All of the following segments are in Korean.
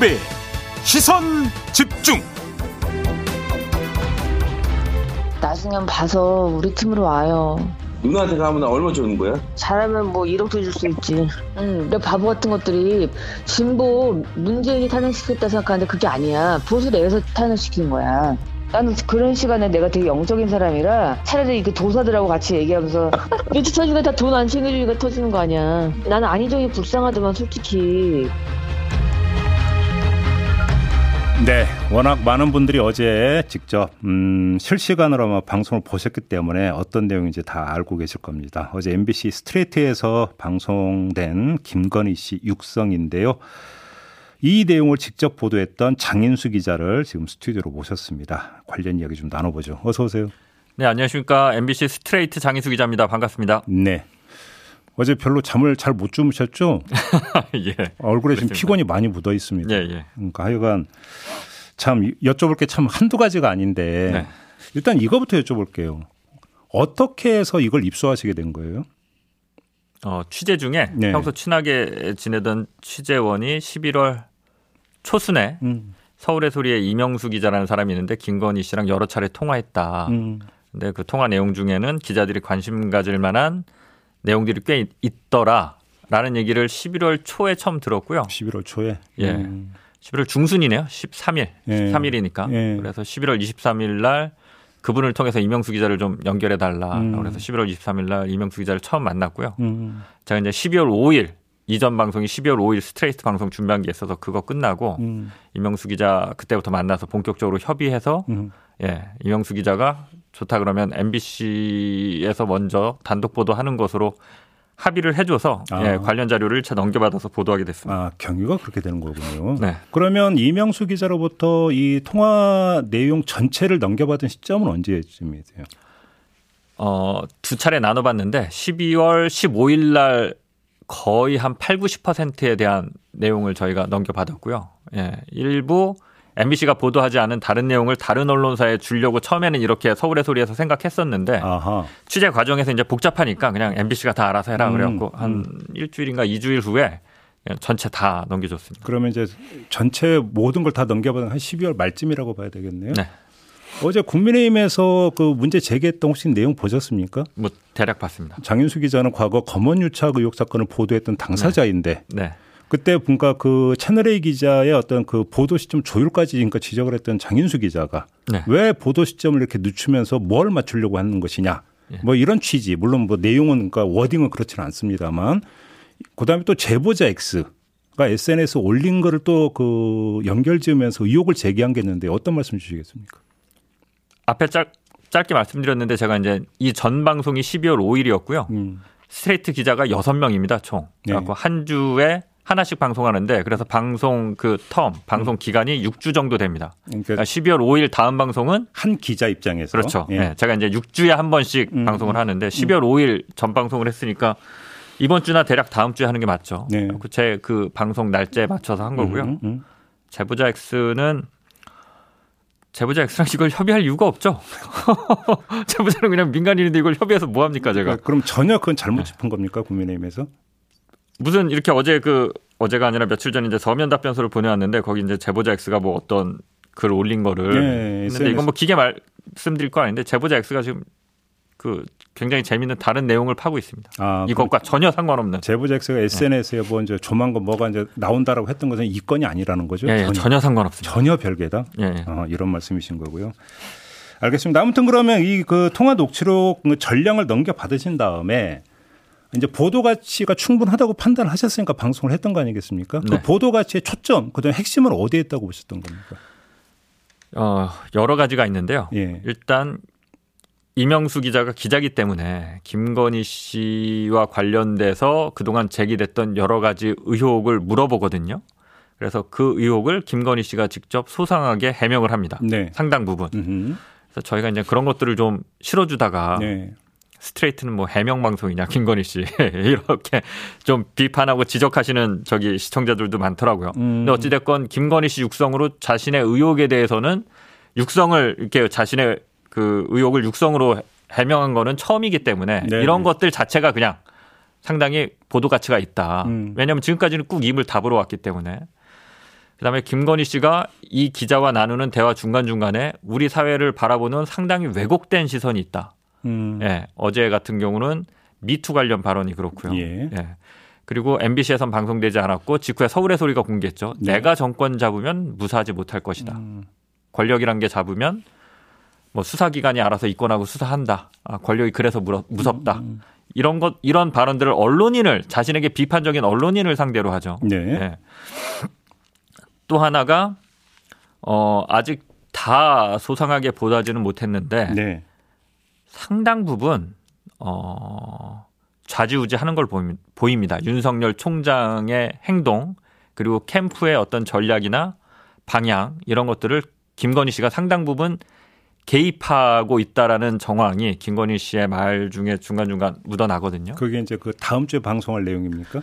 김종배 시선집중. 나중엔 봐서 우리 팀으로 와요. 누나한테 가면 나 얼마 주는 거야? 잘하면 뭐 1억도 줄 수 있지. 내 바보 같은 것들이 진보 문재인이 탄핵시켰다 생각하는데 그게 아니야. 보수 내에서 탄핵시킨 거야. 나는 그런 시간에 내가 되게 영적인 사람이라 차라리 이렇게 도사들하고 같이 얘기하면서 일찍 터지니까 다 돈 안 챙겨주니까 터지는 거 아니야. 나는 안희정이 불쌍하더만 솔직히. 네, 워낙 많은 분들이 어제 직접 실시간으로 아마 방송을 보셨기 때문에 어떤 내용인지 다 알고 계실 겁니다. 어제 MBC 스트레이트에서 방송된 김건희 씨 육성인데요. 이 내용을 직접 보도했던 장인수 기자를 지금 스튜디오로 모셨습니다. 관련 이야기 좀 나눠보죠. 어서 오세요. 네, 안녕하십니까. MBC 스트레이트 장인수 기자입니다. 반갑습니다. 네. 어제 별로 잠을 잘 못 주무셨죠? 예. 얼굴에 그렇습니다. 지금 피곤이 많이 묻어 있습니다. 예, 예. 그러니까 하여간 참 여쭤볼 게 참 한두 가지가 아닌데 네. 일단 이거부터 여쭤볼게요. 어떻게 해서 이걸 입수하시게 된 거예요? 취재 중에 네. 평소 친하게 지내던 취재원이 11월 초순에 서울의 소리에 이명수 기자라는 사람이 있는데 김건희 씨랑 여러 차례 통화했다. 근데 그 통화 내용 중에는 기자들이 관심 가질 만한 내용들이 꽤 있더라라는 얘기를 11월 초에 처음 들었고요. 11월 초에? 예. 11월 중순이네요. 13일. 예. 13일이니까. 예. 그래서 11월 23일 날 그분을 통해서 이명수 기자를 좀 연결해달라. 그래서 11월 23일 날 이명수 기자를 처음 만났고요. 제가 이제 12월 5일 이전 방송이 12월 5일 스트레이트 방송 준비한 게 있어서 그거 끝나고 이명수 기자 그때부터 만나서 본격적으로 협의해서 예, 이명수 기자가 좋다 그러면 MBC에서 먼저 단독 보도하는 것으로 합의를 해줘서 예, 관련 자료를 넘겨받아서 보도하게 됐습니다. 아, 경위가 그렇게 되는 거군요. 네. 그러면 이명수 기자로부터 이 통화 내용 전체를 넘겨받은 시점은 언제쯤이 돼요? 두 차례 나눠봤는데 12월 15일 날 거의 한 8, 90%에 대한 내용을 저희가 넘겨받았고요. 예, 일부 MBC가 보도하지 않은 다른 내용을 다른 언론사에 주려고 처음에는 이렇게 서울의 소리에서 생각했었는데 아하. 취재 과정에서 이제 복잡하니까 그냥 MBC가 다 알아서 해라 그래갖고 한 일주일인가 2주일 후에 전체 다 넘겨줬습니다. 그러면 이제 전체 모든 걸 다 넘겨받은 한 12월 말쯤이라고 봐야 되겠네요. 네. 어제 국민의힘에서 그 문제 제기했던 혹시 내용 보셨습니까? 뭐 대략 봤습니다. 장윤수 기자는 과거 검언유착 의혹 사건을 보도했던 당사자인데 네. 네. 그때 뭔가 그 채널A 기자의 어떤 그 보도 시점 조율까지 그러니까 지적을 했던 장인수 기자가 네. 왜 보도 시점을 이렇게 늦추면서 뭘 맞추려고 하는 것이냐 예. 뭐 이런 취지 물론 뭐 내용은 그러니까 워딩은 그렇지는 않습니다만 그다음에 또 제보자 X가 SNS 올린 거를 또 그 연결지으면서 의혹을 제기한 게 있는데 어떤 말씀 주시겠습니까? 앞에 짧게 말씀드렸는데 제가 이제 이 전 방송이 12월 5일이었고요. 스트레이트 기자가 6명입니다 총. 그래서 한 주에 하나씩 방송하는데 그래서 방송 그 텀, 방송 기간이 6주 정도 됩니다. 그러니까 12월 5일 다음 방송은 한 기자 입장에서 그렇죠. 예. 네, 제가 이제 6주에 한 번씩 방송을 하는데 12월 5일 전 방송을 했으니까 이번 주나 대략 다음 주에 하는 게 맞죠. 네. 제 그 방송 날짜에 맞춰서 한 거고요. 제보자 X는 제보자 X랑 이걸 협의할 이유가 없죠. 제보자는 그냥 민간인인데 이걸 협의해서 뭐 합니까 제가? 그러니까 그럼 전혀 그건 잘못 짚은 겁니까 국민의힘에서? 무슨 이렇게 어제가 아니라 며칠 전 이제 서면 답변서를 보내왔는데 거기 이제 제보자 X가 뭐 어떤 글 올린 거를 네, 근데 이건 뭐 길게 말씀드릴 거 아닌데 제보자 X가 지금 그 굉장히 재밌는 다른 내용을 파고 있습니다. 아, 이것과 전혀 상관없는 제보자 X가 SNS에 뭐 이제 조만간 뭐가 이제 나온다라고 했던 것은 이 건이 아니라는 거죠. 예, 전혀 상관없습니다. 전혀 별개다. 예. 이런 말씀이신 거고요. 알겠습니다. 아무튼 그러면 이 그 통화 녹취록 전량을 넘겨 받으신 다음에. 이제 보도 가치가 충분하다고 판단을 하셨으니까 방송을 했던 거 아니겠습니까? 네. 그 보도 가치의 초점, 그다음 핵심은 어디에 있다고 보셨던 겁니까? 여러 가지가 있는데요. 예. 일단 이명수 기자가 기자기 때문에 김건희 씨와 관련돼서 그동안 제기됐던 여러 가지 의혹을 물어보거든요. 그래서 그 의혹을 김건희 씨가 직접 소상하게 해명을 합니다. 네. 상당 부분. 그래서 저희가 이제 그런 것들을 좀 실어주다가. 네. 스트레이트는 뭐 해명 방송이냐 김건희 씨 이렇게 좀 비판하고 지적하시는 저기 시청자들도 많더라고요. 근데 어찌됐건 김건희 씨 육성으로 자신의 의혹에 대해서는 육성을 이렇게 자신의 그 의혹을 육성으로 해명한 거는 처음이기 때문에 네. 이런 것들 자체가 그냥 상당히 보도 가치가 있다. 왜냐하면 지금까지는 꾹 입을 다물어 왔기 때문에 그다음에 김건희 씨가 이 기자와 나누는 대화 중간중간에 우리 사회를 바라보는 상당히 왜곡된 시선이 있다. 예, 어제 같은 경우는 미투 관련 발언이 그렇고요. 예. 예. 그리고 MBC에선 방송되지 않았고 직후에 서울의 소리가 공개했죠. 네. 내가 정권 잡으면 무사하지 못할 것이다. 권력이란 게 잡으면 뭐 수사기관이 알아서 입건하고 수사한다. 아, 권력이 그래서 무섭다. 이런 것, 이런 발언들을 언론인을 자신에게 비판적인 언론인을 상대로 하죠. 네. 예. 또 하나가 아직 다 소상하게 보다지는 못했는데 네. 상당 부분 좌지우지하는 걸 보입니다. 윤석열 총장의 행동 그리고 캠프의 어떤 전략이나 방향 이런 것들을 김건희 씨가 상당 부분 개입하고 있다라는 정황이 김건희 씨의 말 중에 중간중간 묻어나거든요. 그게 이제 그 다음 주에 방송할 내용입니까?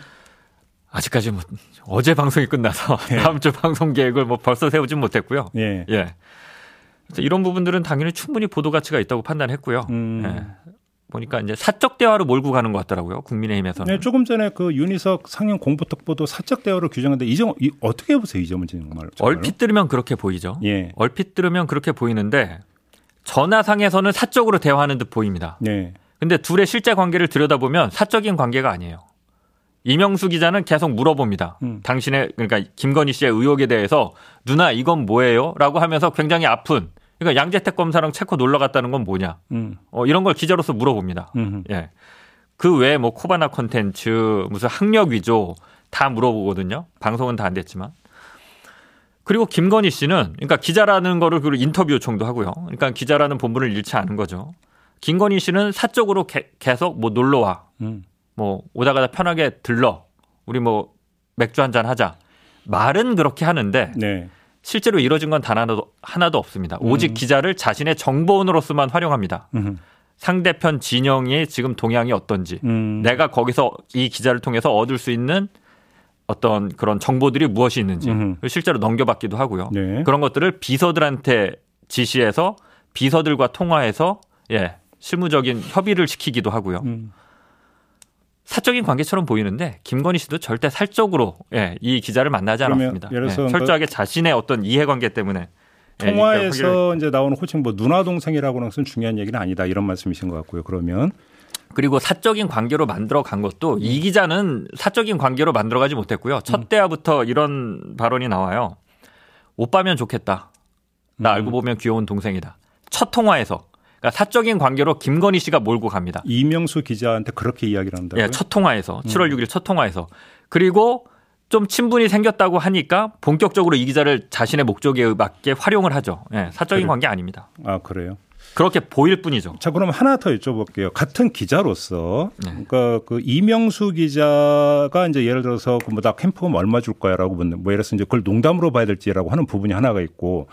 아직까지 뭐 어제 방송이 끝나서 예. 다음 주 방송 계획을 뭐 벌써 세우진 못했고요. 예. 예. 그래서 이런 부분들은 당연히 충분히 보도 가치가 있다고 판단했고요. 예. 보니까 이제 사적 대화로 몰고 가는 것 같더라고요. 국민의힘에서는. 네, 조금 전에 그 윤희석 상임 공보특보도 사적 대화로 규정했는데 이 점 어떻게 보세요? 이 점은 정말 얼핏 들으면 그렇게 보이죠. 예. 얼핏 들으면 그렇게 보이는데 전화상에서는 사적으로 대화하는 듯 보입니다. 네. 근데 둘의 실제 관계를 들여다보면 사적인 관계가 아니에요. 이명수 기자는 계속 물어봅니다. 당신의 그러니까 김건희 씨의 의혹에 대해서 누나 이건 뭐예요? 라고 하면서 굉장히 아픈. 그러니까 양재택 검사랑 체코 놀러 갔다는 건 뭐냐. 이런 걸 기자로서 물어봅니다. 예. 그 외에 뭐 코바나 콘텐츠 무슨 학력 위조 다 물어보거든요. 방송은 다 안 됐지만. 그리고 김건희 씨는 그러니까 기자라는 거를 그리고 인터뷰 요청도 하고요. 그러니까 기자라는 본분을 잃지 않은 거죠. 김건희 씨는 사적으로 계속 뭐 놀러와. 뭐 오다가다 편하게 들러. 우리 뭐 맥주 한잔 하자. 말은 그렇게 하는데. 네. 실제로 이뤄진 건 단 하나도 없습니다. 오직 기자를 자신의 정보원으로서만 활용합니다. 상대편 진영의 지금 동향이 어떤지 내가 거기서 이 기자를 통해서 얻을 수 있는 어떤 그런 정보들이 무엇이 있는지 실제로 넘겨받기도 하고요. 네. 그런 것들을 비서들한테 지시해서 비서들과 통화해서 예, 실무적인 협의를 시키기도 하고요. 사적인 관계처럼 보이는데 김건희 씨도 절대 사적으로 예, 이 기자를 만나지 않았습니다. 예를 들어서 예, 철저하게 자신의 어떤 이해관계 때문에 통화에서 예, 이제 나오는 호칭 뭐 누나 동생이라고는 것은 중요한 얘기는 아니다 이런 말씀이신 것 같고요. 그러면 그리고 사적인 관계로 만들어 간 것도 이 기자는 사적인 관계로 만들어 가지 못했고요. 첫 대화부터 이런 발언이 나와요. 오빠면 좋겠다. 나 알고 보면 귀여운 동생이다. 첫 통화에서. 그러니까 사적인 관계로 김건희 씨가 몰고 갑니다. 이명수 기자한테 그렇게 이야기를 한다고요? 예, 첫 통화에서 7월 6일 첫 통화에서. 그리고 좀 친분이 생겼다고 하니까 본격적으로 이 기자를 자신의 목적에 맞게 활용을 하죠. 예, 사적인 관계 아닙니다. 아 그래요? 그렇게 보일 뿐이죠. 자, 그럼 하나 더 여쭤볼게요. 같은 기자로서 그러니까 그 이명수 기자가 이제 예를 들어서 그 뭐다 캠프금 얼마 줄 거야라고 묻는 뭐 예를 들어서 이제 그걸 농담으로 봐야 될지라고 하는 부분이 하나가 있고.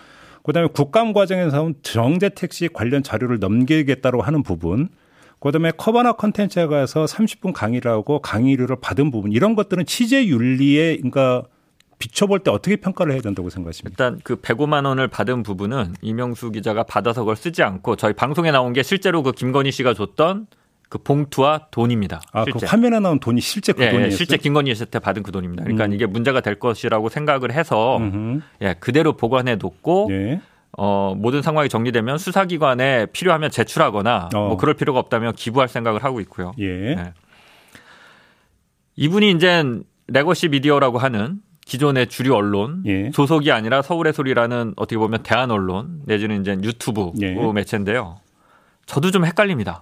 그다음에 국감 과정에서 온 정대택 씨 관련 자료를 넘기겠다고 하는 부분, 그다음에 커버나 컨텐츠에 가서 30분 강의를 하고 강의료를 받은 부분 이런 것들은 취재 윤리에 그러니까 비춰볼 때 어떻게 평가를 해야 된다고 생각하십니까? 일단 그 105만 원을 받은 부분은 이명수 기자가 받아서 그걸 쓰지 않고 저희 방송에 나온 게 실제로 그 김건희 씨가 줬던 그 봉투와 돈입니다. 아, 그 화면에 나온 돈이 실제 그 예, 돈이었어요? 실제 김건희 씨한테 받은 그 돈입니다. 그러니까 이게 문제가 될 것이라고 생각을 해서 예, 그대로 보관해 놓고 예. 모든 상황이 정리되면 수사기관에 필요하면 제출하거나 뭐 그럴 필요가 없다면 기부할 생각을 하고 있고요. 예. 예. 이분이 이제 레거시 미디어라고 하는 기존의 주류 언론 예. 소속이 아니라 서울의 소리라는 어떻게 보면 대안 언론 내지는 이제 유튜브 예. 매체인데요. 저도 좀 헷갈립니다.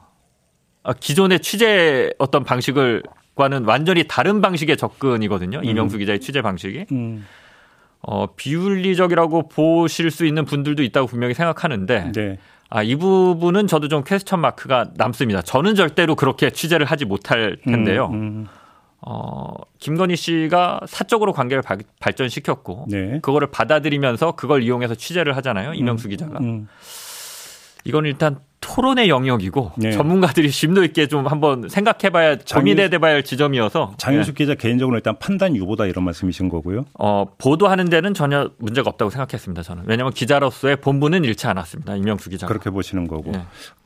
기존의 취재 어떤 방식과는 완전히 다른 방식의 접근이거든요. 이명수 기자의 취재 방식이. 비윤리적이라고 보실 수 있는 분들도 있다고 분명히 생각하는데 네. 아, 이 부분은 저도 좀 퀘스천 마크가 남습니다. 저는 절대로 그렇게 취재를 하지 못할 텐데요. 김건희 씨가 사적으로 관계를 발전시켰고 네. 그거를 받아들이면서 그걸 이용해서 취재를 하잖아요. 이명수 기자가. 이건 일단 토론의 영역이고 네. 전문가들이 심도 있게 좀 한번 생각해봐야 고민해봐야 할 지점이어서 장인수 네. 기자 개인적으로 일단 판단 유보다 이런 말씀이신 거고요. 보도하는 데는 전혀 문제가 없다고 생각했습니다. 저는 왜냐하면 기자로서의 본분은 잃지 않았습니다. 이명수 기자 그렇게 보시는 거고 네.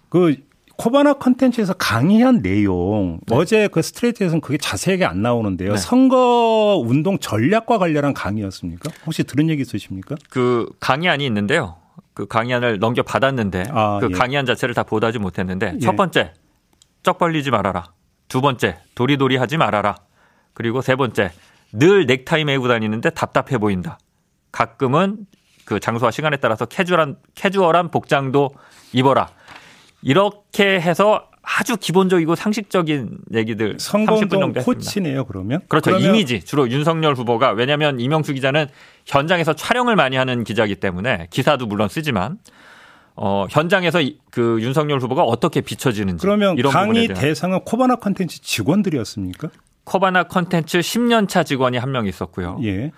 그 코바나 컨텐츠에서 강의한 내용, 네. 어제 그 스트레이트에서는 그게 자세하게 안 나오는데요. 네. 선거 운동 전략과 관련한 강의였습니까? 혹시 들은 얘기 있으십니까? 그 강의안이 있는데요. 그 강의안을 넘겨받았는데 그 강의안 자체를 다 보다지 못했는데 첫 번째, 쩍 벌리지 말아라. 두 번째, 도리도리 하지 말아라. 그리고 세 번째, 늘 넥타이 메고 다니는데 답답해 보인다. 가끔은 그 장소와 시간에 따라서 캐주얼한 복장도 입어라. 이렇게 해서 아주 기본적이고 상식적인 얘기들. 선거운동 코치네요, 그러면? 그렇죠. 그러면 이미지. 주로 윤석열 후보가. 왜냐하면 이명수 기자는 현장에서 촬영을 많이 하는 기자이기 때문에 기사도 물론 쓰지만 현장에서 그 윤석열 후보가 어떻게 비춰지는지. 그러면 이런 강의 대상은 코바나 컨텐츠 직원들이었습니까? 코바나 컨텐츠 10년차 직원이 한 명 있었고요. 예.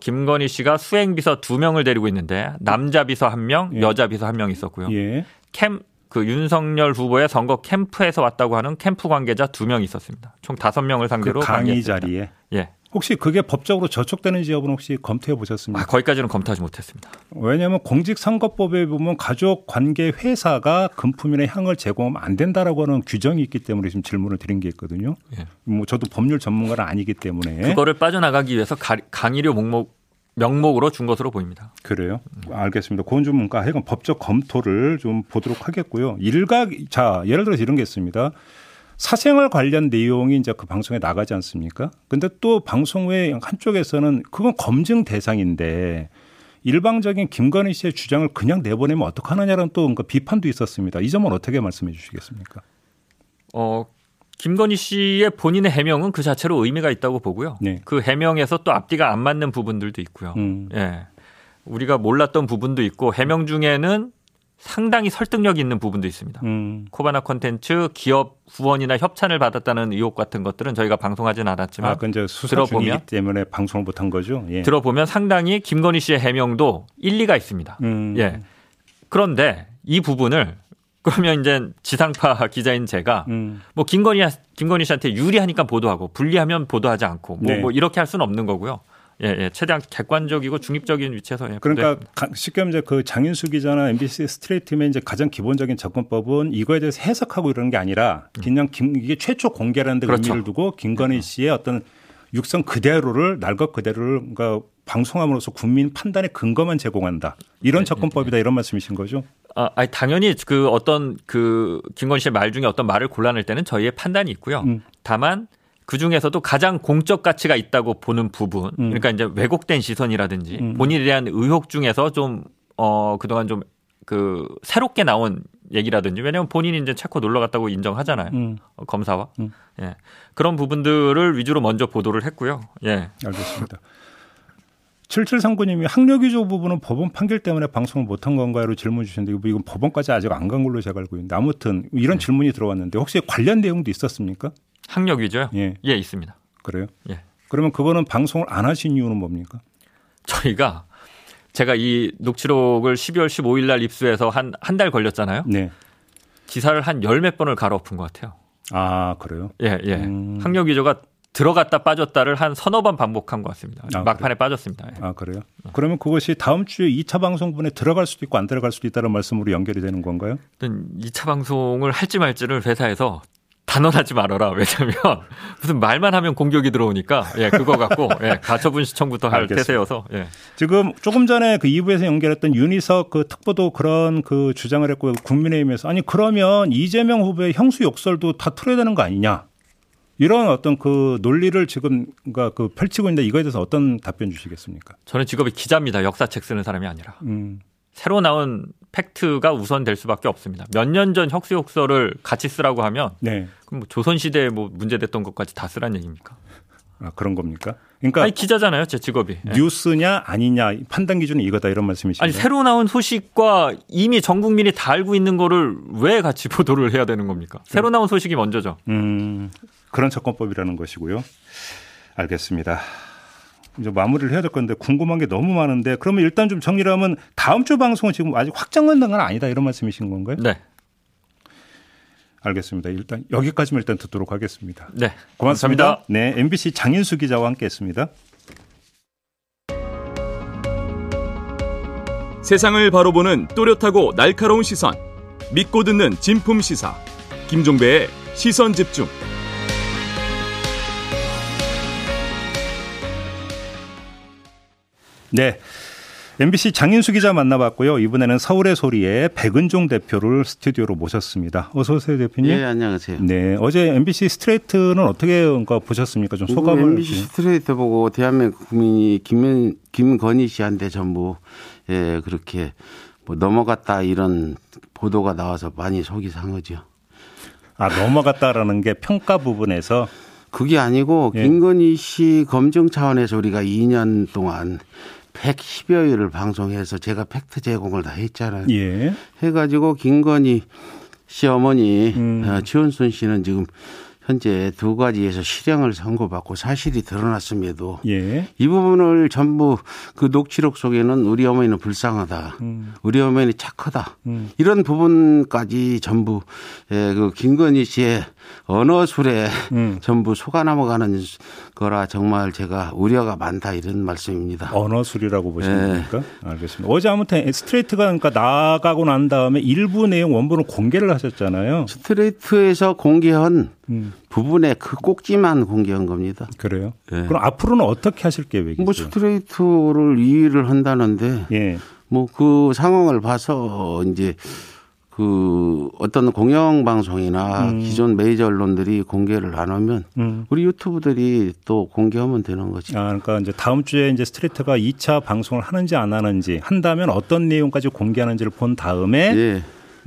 김건희 씨가 수행비서 2명을 데리고 있는데 남자 비서 1명, 여자 비서 1명 있었고요. 예. 그 윤석열 후보의 선거 캠프에서 왔다고 하는 캠프 관계자 2명이 있었습니다. 총 5명을 상대로 그 강의 자리에. 예. 혹시 그게 법적으로 저촉되는 지역은 혹시 검토해 보셨습니까? 거기까지는 검토하지 못했습니다. 왜냐하면 공직선거법에 보면 가족 관계 회사가 금품이나 향을 제공하면 안 된다라고 하는 규정이 있기 때문에 지금 질문을 드린 게 있거든요. 예. 뭐 저도 법률 전문가는 아니기 때문에 그거를 빠져나가기 위해서 강의료 명목으로 준 것으로 보입니다. 그래요? 알겠습니다. 고은 전문가 하여간 법적 검토를 좀 보도록 하겠고요. 예를 들어서 이런 게 있습니다. 사생활 관련 내용이 이제 그 방송에 나가지 않습니까? 근데 또 방송 외에 한쪽에서는 그건 검증 대상인데 일방적인 김건희 씨의 주장을 그냥 내보내면 어떡하느냐라는 또 그러니까 비판도 있었습니다. 이 점은 어떻게 말씀해 주시겠습니까? 김건희 씨의 본인의 해명은 그 자체로 의미가 있다고 보고요. 네. 그 해명에서 또 앞뒤가 안 맞는 부분들도 있고요. 예. 우리가 몰랐던 부분도 있고 해명 중에는 상당히 설득력 있는 부분도 있습니다. 코바나 콘텐츠 기업 후원이나 협찬을 받았다는 의혹 같은 것들은 저희가 방송하진 않았지만 근데 수사 중이기 때문에 방송을 못한 거죠. 예. 들어보면 상당히 김건희 씨의 해명도 일리가 있습니다. 예. 그런데 이 부분을 그러면 이제 지상파 기자인 제가 뭐 김건희 씨한테 유리하니까 보도하고 불리하면 보도하지 않고 뭐 이렇게 할 수는 없는 거고요. 예, 최대한 객관적이고 중립적인 위치에서. 그러니까 쉽게 하면 이제 그 장인수 기자나 MBC 스트레이트의 이제 가장 기본적인 접근법은 이거에 대해서 해석하고 이런 게 아니라 그냥 이게 최초 공개라는 데 그렇죠. 의미를 두고 김건희 씨의 어떤 육성 그대로를 날것 그대로를 그러니까 방송함으로써 국민 판단의 근거만 제공한다. 이런 접근법이다 이런 말씀이신 거죠? 아니 당연히 그 어떤 그 김건희 씨의 말 중에 어떤 말을 골라낼 때는 저희의 판단이 있고요. 다만 그중에서도 가장 공적 가치가 있다고 보는 부분 그러니까 이제 왜곡된 시선이라든지 본인에 대한 의혹 중에서 좀 그동안 좀 그 새롭게 나온 얘기라든지 왜냐하면 본인이 이제 체코 놀러 갔다고 인정하잖아요. 검사와. 예. 그런 부분들을 위주로 먼저 보도를 했고요. 예. 알겠습니다. 7739님이 학력위조 부분은 법원 판결 때문에 방송을 못한 건가요?로 질문 주셨는데 이건 법원까지 아직 안 간 걸로 제가 알고 있는데 아무튼 이런 질문이 들어왔는데 혹시 관련 내용도 있었습니까? 학력위조요? 예, 있습니다. 그래요? 예. 그러면 그거는 방송을 안 하신 이유는 뭡니까? 제가 이 녹취록을 12월 15일 날 입수해서 한 달 걸렸잖아요. 네. 기사를 한 열 몇 번을 갈아엎은 것 같아요. 아, 그래요? 예. 학력위조가 들어갔다 빠졌다를 한 서너 번 반복한 것 같습니다. 막판에 그래요? 빠졌습니다. 예. 아, 그래요? 그러면 그것이 다음 주 2차 방송분에 들어갈 수도 있고 안 들어갈 수도 있다는 말씀으로 연결이 되는 건가요? 2차 방송을 할지 말지를 회사에서 단언하지 말아라. 왜냐하면 무슨 말만 하면 공격이 들어오니까 그거 갖고 가처분 신청부터 할 태세여서. 예. 지금 조금 전에 그 2부에서 연결했던 윤희석 그 특보도 그런 그 주장을 했고 국민의힘에서 아니 그러면 이재명 후보의 형수 욕설도 다 틀어야 되는 거 아니냐. 이런 어떤 그 논리를 지금 그 펼치고 있는데 이거에 대해서 어떤 답변 주시겠습니까? 저는 직업이 기자입니다. 역사책 쓰는 사람이 아니라. 새로 나온 팩트가 우선될 수밖에 없습니다. 몇 년 전 혁수 욕설을 같이 쓰라고 하면 그럼 뭐 조선시대에 뭐 문제됐던 것까지 다 쓰란 얘기입니까? 아, 그런 겁니까? 그러니까 아니, 기자잖아요. 제 직업이. 뉴스냐 아니냐 판단 기준은 이거다 이런 말씀이신가요? 아니 새로 나온 소식과 이미 전 국민이 다 알고 있는 거를 왜 같이 보도를 해야 되는 겁니까? 새로 나온 소식이 먼저죠. 그런 접근법이라는 것이고요. 알겠습니다. 이제 마무리를 해야 될 건데 궁금한 게 너무 많은데 그러면 일단 좀 정리를 하면 다음 주 방송은 지금 아직 확정된 건 아니다 이런 말씀이신 건가요? 네. 알겠습니다. 일단 여기까지만 일단 듣도록 하겠습니다. 네. 고맙습니다. 감사합니다. 네, MBC 장인수 기자와 함께했습니다. 세상을 바로 보는 또렷하고 날카로운 시선 믿고 듣는 진품 시사 김종배의 시선 집중. 네, MBC 장인수 기자 만나봤고요. 이번에는 서울의 소리의 백은종 대표를 스튜디오로 모셨습니다. 어서 오세요, 대표님. 네, 안녕하세요. 네, 어제 MBC 스트레이트는 어떻게 보셨습니까? 좀 소감을. MBC 스트레이트 보고 대한민국 국민이 김건희 씨한테 전부 그렇게 뭐 넘어갔다 이런 보도가 나와서 많이 속이 상하죠. 아, 넘어갔다라는 게 평가 부분에서. 그게 아니고 김건희 씨 검증 차원에서 우리가 2년 동안 110여일을 방송해서 제가 팩트 제공을 다 했잖아요. 예. 해가지고 김건희 씨 어머니 최은순 씨는 지금 현재 2가지에서 실형을 선고받고 사실이 드러났음에도 이 부분을 전부 그 녹취록 속에는 우리 어머니는 불쌍하다, 우리 어머니는 착하다 이런 부분까지 전부 그 김건희 씨의 언어술에 전부 속아 넘어가는 거라 정말 제가 우려가 많다 이런 말씀입니다. 언어술이라고 보시면 됩니까? 알겠습니다. 어제 아무튼 스트레이트가 그러니까 나가고 난 다음에 일부 내용 원본을 공개를 하셨잖아요. 스트레이트에서 공개한 부분의 그 꼭지만 공개한 겁니다. 그래요? 네. 그럼 앞으로는 어떻게 하실 계획이세요? 뭐 스트레이트를 2위를 한다는데 뭐 그 상황을 봐서 이제 그 어떤 공영방송이나 기존 메이저 언론들이 공개를 안 하면 우리 유튜브들이 또 공개하면 되는 거지. 아, 그러니까 이제 다음 주에 이제 스트레이트가 2차 방송을 하는지 안 하는지, 한다면 어떤 내용까지 공개하는지를 본 다음에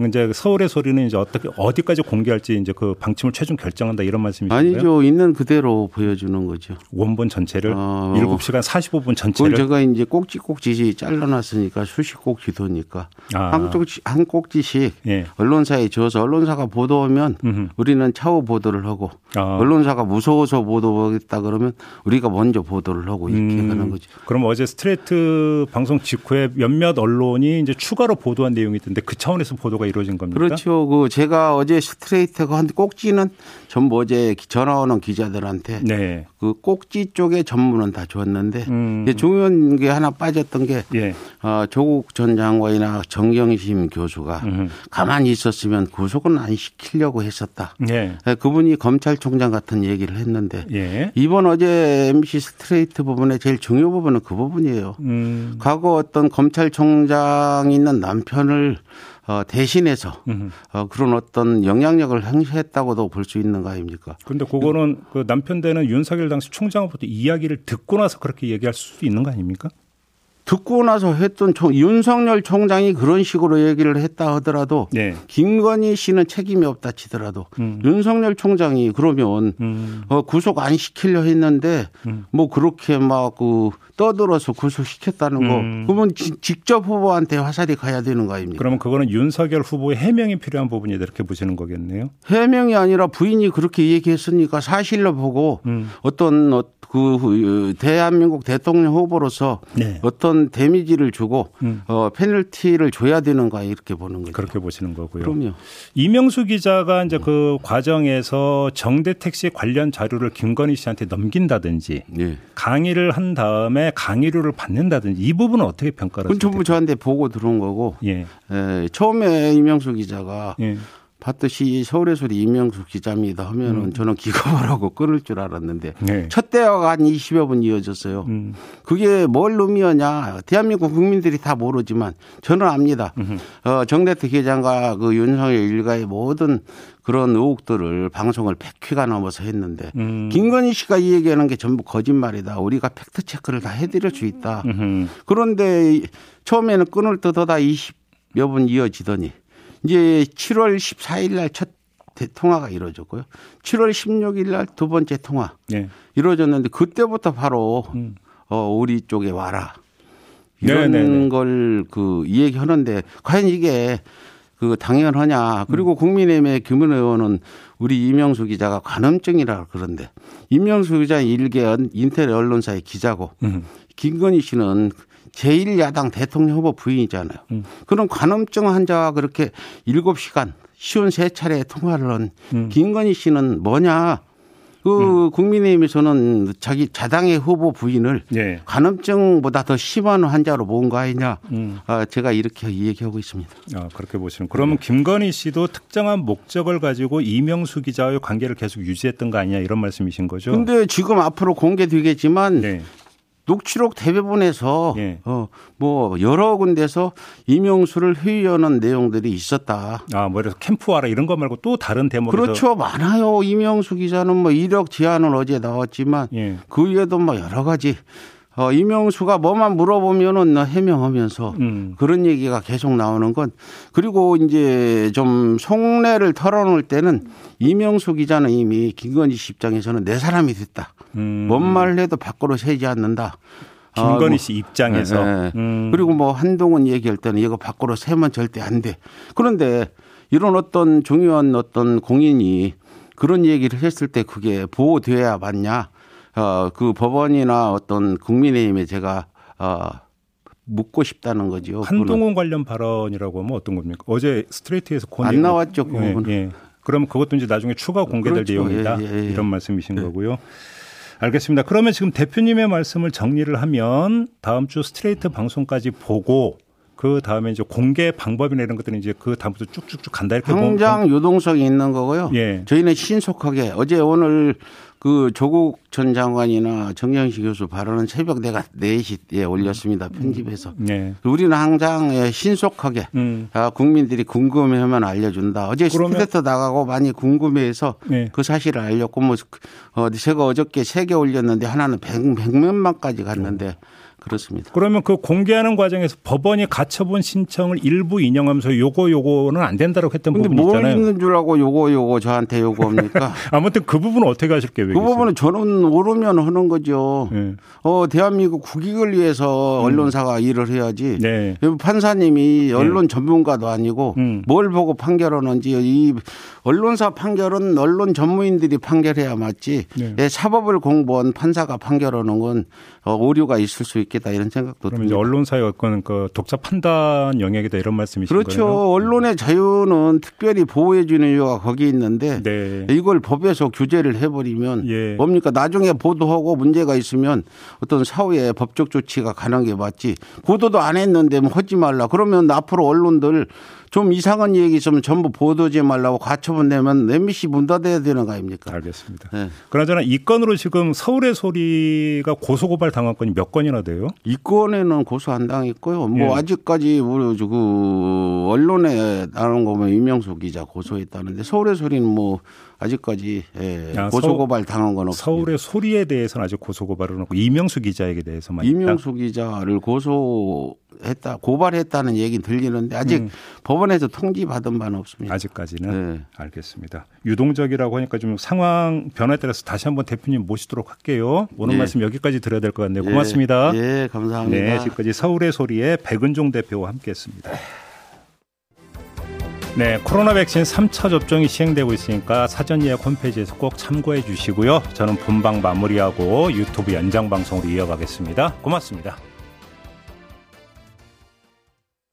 이제 서울의 소리는 이제 어떻게 어디까지 공개할지 이제 그 방침을 최종 결정한다 이런 말씀이신가요? 아니죠, 있는 그대로 보여주는 거죠. 원본 전체를 7시간 45분 전체를. 그건 제가 이제 꼭지 잘라놨으니까 수십 꼭지도니까 한 꼭지씩 언론사에 줘서 언론사가 보도하면 우리는 차후 보도를 하고 언론사가 무서워서 보도하겠다 그러면 우리가 먼저 보도를 하고 이렇게 하는 거죠. 그럼 어제 스트레이트 방송 직후에 몇몇 언론이 이제 추가로 보도한 내용이 있던데 그 차원에서 보도가 이루어진 겁니까? 그렇죠. 그 제가 어제 스트레이트가 한 꼭지는 전부 어제 전화 오는 기자들한테 그 꼭지 쪽에 전문은 다 줬는데 중요한 게 하나 빠졌던 게 조국 전 장관이나 정경심 교수가 가만히 있었으면 구속은 안 시키려고 했었다. 그분이 검찰총장 같은 얘기를 했는데 이번 어제 MBC 스트레이트 부분의 제일 중요 부분은 그 부분이에요. 과거 어떤 검찰총장이 있는 남편을 대신해서 그런 어떤 영향력을 행사했다고도 볼 수 있는 거 아닙니까? 그런데 그거는 그 남편 되는 윤석열 당시 총장으로부터 이야기를 듣고 나서 그렇게 얘기할 수 있는 거 아닙니까? 듣고 나서 했던 윤석열 총장이 그런 식으로 얘기를 했다 하더라도 김건희 씨는 책임이 없다 치더라도 윤석열 총장이 그러면 구속 안 시키려 했는데 뭐 그렇게 막 그 떠들어서 구속시켰다는 거 그러면 직접 후보한테 화살이 가야 되는 거 아닙니까? 그러면 그거는 윤석열 후보의 해명이 필요한 부분이다 이렇게 보시는 거겠네요. 해명이 아니라 부인이 그렇게 얘기했으니까 사실로 보고 어떤 그 대한민국 대통령 후보로서 어떤 데미지를 주고 페널티를 줘야 되는 거 이렇게 보는 거죠. 그렇게 보시는 거고요. 그럼요. 이명수 기자가 이제 그 과정에서 정대택 씨 관련 자료를 김건희 씨한테 넘긴다든지 강의를 한 다음에 강의료를 받는다든지 이 부분은 어떻게 평가를 하세요? 전부 저한테 보고 들어온 거고 처음에 이명수 기자가 봤듯이 서울의 소리 이명수 기자입니다 하면은 저는 기겁을 하고 끊을 줄 알았는데 첫 대화가 한 20여 분 이어졌어요. 그게 뭘 의미하냐. 대한민국 국민들이 다 모르지만 저는 압니다. 정대택 회장과 그 윤석열 일가의 모든 그런 의혹들을 방송을 100회가 넘어서 했는데 김건희 씨가 이 얘기하는 게 전부 거짓말이다. 우리가 팩트체크를 다 해드릴 수 있다. 그런데 처음에는 끊을 듯 하다 20여 분 이어지더니 이제 7월 14일 날 첫 통화가 이루어졌고요. 7월 16일 날 2번째 통화 이루어졌는데 그때부터 바로 우리 쪽에 와라 이런 걸 그 얘기하는데 과연 이게 그 당연하냐. 그리고 국민의힘의 김은 의원은 우리 이명수 기자가 관음증이라 그러는데 이명수 기자 일개 인터넷 언론사의 기자고 김건희 씨는 제1야당 대통령 후보 부인이잖아요. 그럼 관음증 환자와 그렇게 7시간 53차례 통화를 한 김건희 씨는 뭐냐. 그 국민의힘이 저는 자기 자당의 후보 부인을 네. 간염증보다 더 심한 환자로 모은 거 아니냐. 제가 이렇게 얘기하고 있습니다. 아, 그렇게 보시는. 그러면 네. 김건희 씨도 특정한 목적을 가지고 이명수 기자와의 관계를 계속 유지했던 거 아니냐 이런 말씀이신 거죠. 그런데 지금 앞으로 공개되겠지만 네. 녹취록 대부분에서 예. 뭐 여러 군데서 이명수를 회유하는 내용들이 있었다. 아, 뭐 이래서 캠프와라 이런 거 말고 또 다른 대목에서. 그렇죠. 많아요. 이명수 기자는 뭐 이력 제안은 어제 나왔지만 예. 그 외에도 뭐 여러 가지. 이명수가 뭐만 물어보면은 해명하면서 그런 얘기가 계속 나오는 건 그리고 이제 좀 속내를 털어놓을 때는 이명수 기자는 이미 김건희 씨 입장에서는 내 사람이 됐다. 뭔 말을 해도 밖으로 새지 않는다. 김건희 씨 입장에서. 네. 그리고 뭐 한동훈 얘기할 때는 이거 밖으로 새면 절대 안 돼. 그런데 이런 어떤 중요한 어떤 공인이 그런 얘기를 했을 때 그게 보호돼야 맞냐. 그 법원이나 어떤 국민의힘에 제가 묻고 싶다는 거죠. 한동훈 관련 발언이라고 하면 어떤 겁니까? 어제 스트레이트에서 안 나왔죠. 그 예, 예. 그럼 그것도 이제 나중에 추가 공개될 그렇죠. 내용이다. 예, 예, 예. 이런 말씀이신 예. 거고요. 알겠습니다. 그러면 지금 대표님의 말씀을 정리를 하면 다음 주 스트레이트 방송까지 보고 그 다음에 이제 공개 방법이나 이런 것들은 이제 그 다음부터 쭉쭉쭉 간다 이렇게 당장 유동성이 있는 거고요. 예. 저희는 신속하게 어제 오늘 그 조국 전 장관이나 정경심 교수 발언은 새벽 4시에 올렸습니다. 편집해서. 네. 우리는 항상 신속하게 국민들이 궁금해하면 알려준다. 어제 스트레이트 나가고 많이 궁금해해서 네. 그 사실을 알렸고 뭐 제가 어저께 3개 올렸는데 하나는 100몇만까지 갔는데 그렇습니다. 그러면 그 공개하는 과정에서 법원이 가처분 신청을 일부 인용하면서 요거는 안 된다고 했던 부분이 있잖아요. 근데 뭘 있는 줄 알고 요거 저한테 요구합니까? 아무튼 그 부분은 어떻게 하실 계획이세요? 그 부분은 저는 오르면 하는 거죠. 네. 대한민국 국익을 위해서 언론사가 일을 해야지. 네. 판사님이 언론 전문가도 아니고 뭘 보고 판결하는지 이 언론사 판결은 언론 전문인들이 판결해야 맞지. 네. 사법을 공부한 판사가 판결하는 건 오류가 있을 수 있겠다. 이런 생각도 듭니다. 언론사의 어떤 그 독자 판단 영역이다 이런 말씀이신 그렇죠. 거예요? 그렇죠. 언론의 자유는 특별히 보호해 주는 이유가 거기 있는데 네. 이걸 법에서 규제를 해버리면 예. 뭡니까? 나중에 보도하고 문제가 있으면 어떤 사후에 법적 조치가 가는 게 맞지. 보도도 안 했는데 뭐 하지 말라. 그러면 앞으로 언론들 좀 이상한 얘기 있으면 전부 보도하지 말라고 가처분 내면 MBC 문 닫아야 되는 거 아닙니까? 알겠습니다. 네. 그나저나 이 건으로 지금 서울의 소리가 고소고발 당한 건이 몇 건이나 돼요? 이 건에는 고소 안 당했고요. 뭐 예. 아직까지 우리 그 언론에 나온 거 보면 이명수 기자 고소했다는데 서울의 소리는 뭐 아직까지 예, 고소고발 당한 건 없습니다. 서울의 소리에 대해서는 아직 고소고발은 없고 이명수 기자에게 대해서만 있다. 이명수 기자를 고발했다는 얘기 들리는데 아직 법원에서 통지받은 바는 없습니다. 아직까지는 네. 알겠습니다. 유동적이라고 하니까 좀 상황 변화에 따라서 다시 한번 대표님 모시도록 할게요. 오늘 네. 말씀 여기까지 드려야 될 것 같네요. 네. 고맙습니다. 네, 감사합니다. 네, 지금까지 서울의 소리의 백은종 대표와 함께했습니다. 네, 코로나 백신 3차 접종이 시행되고 있으니까 사전 예약 홈페이지에서 꼭 참고해 주시고요. 저는 본방 마무리하고 유튜브 연장 방송으로 이어가겠습니다. 고맙습니다.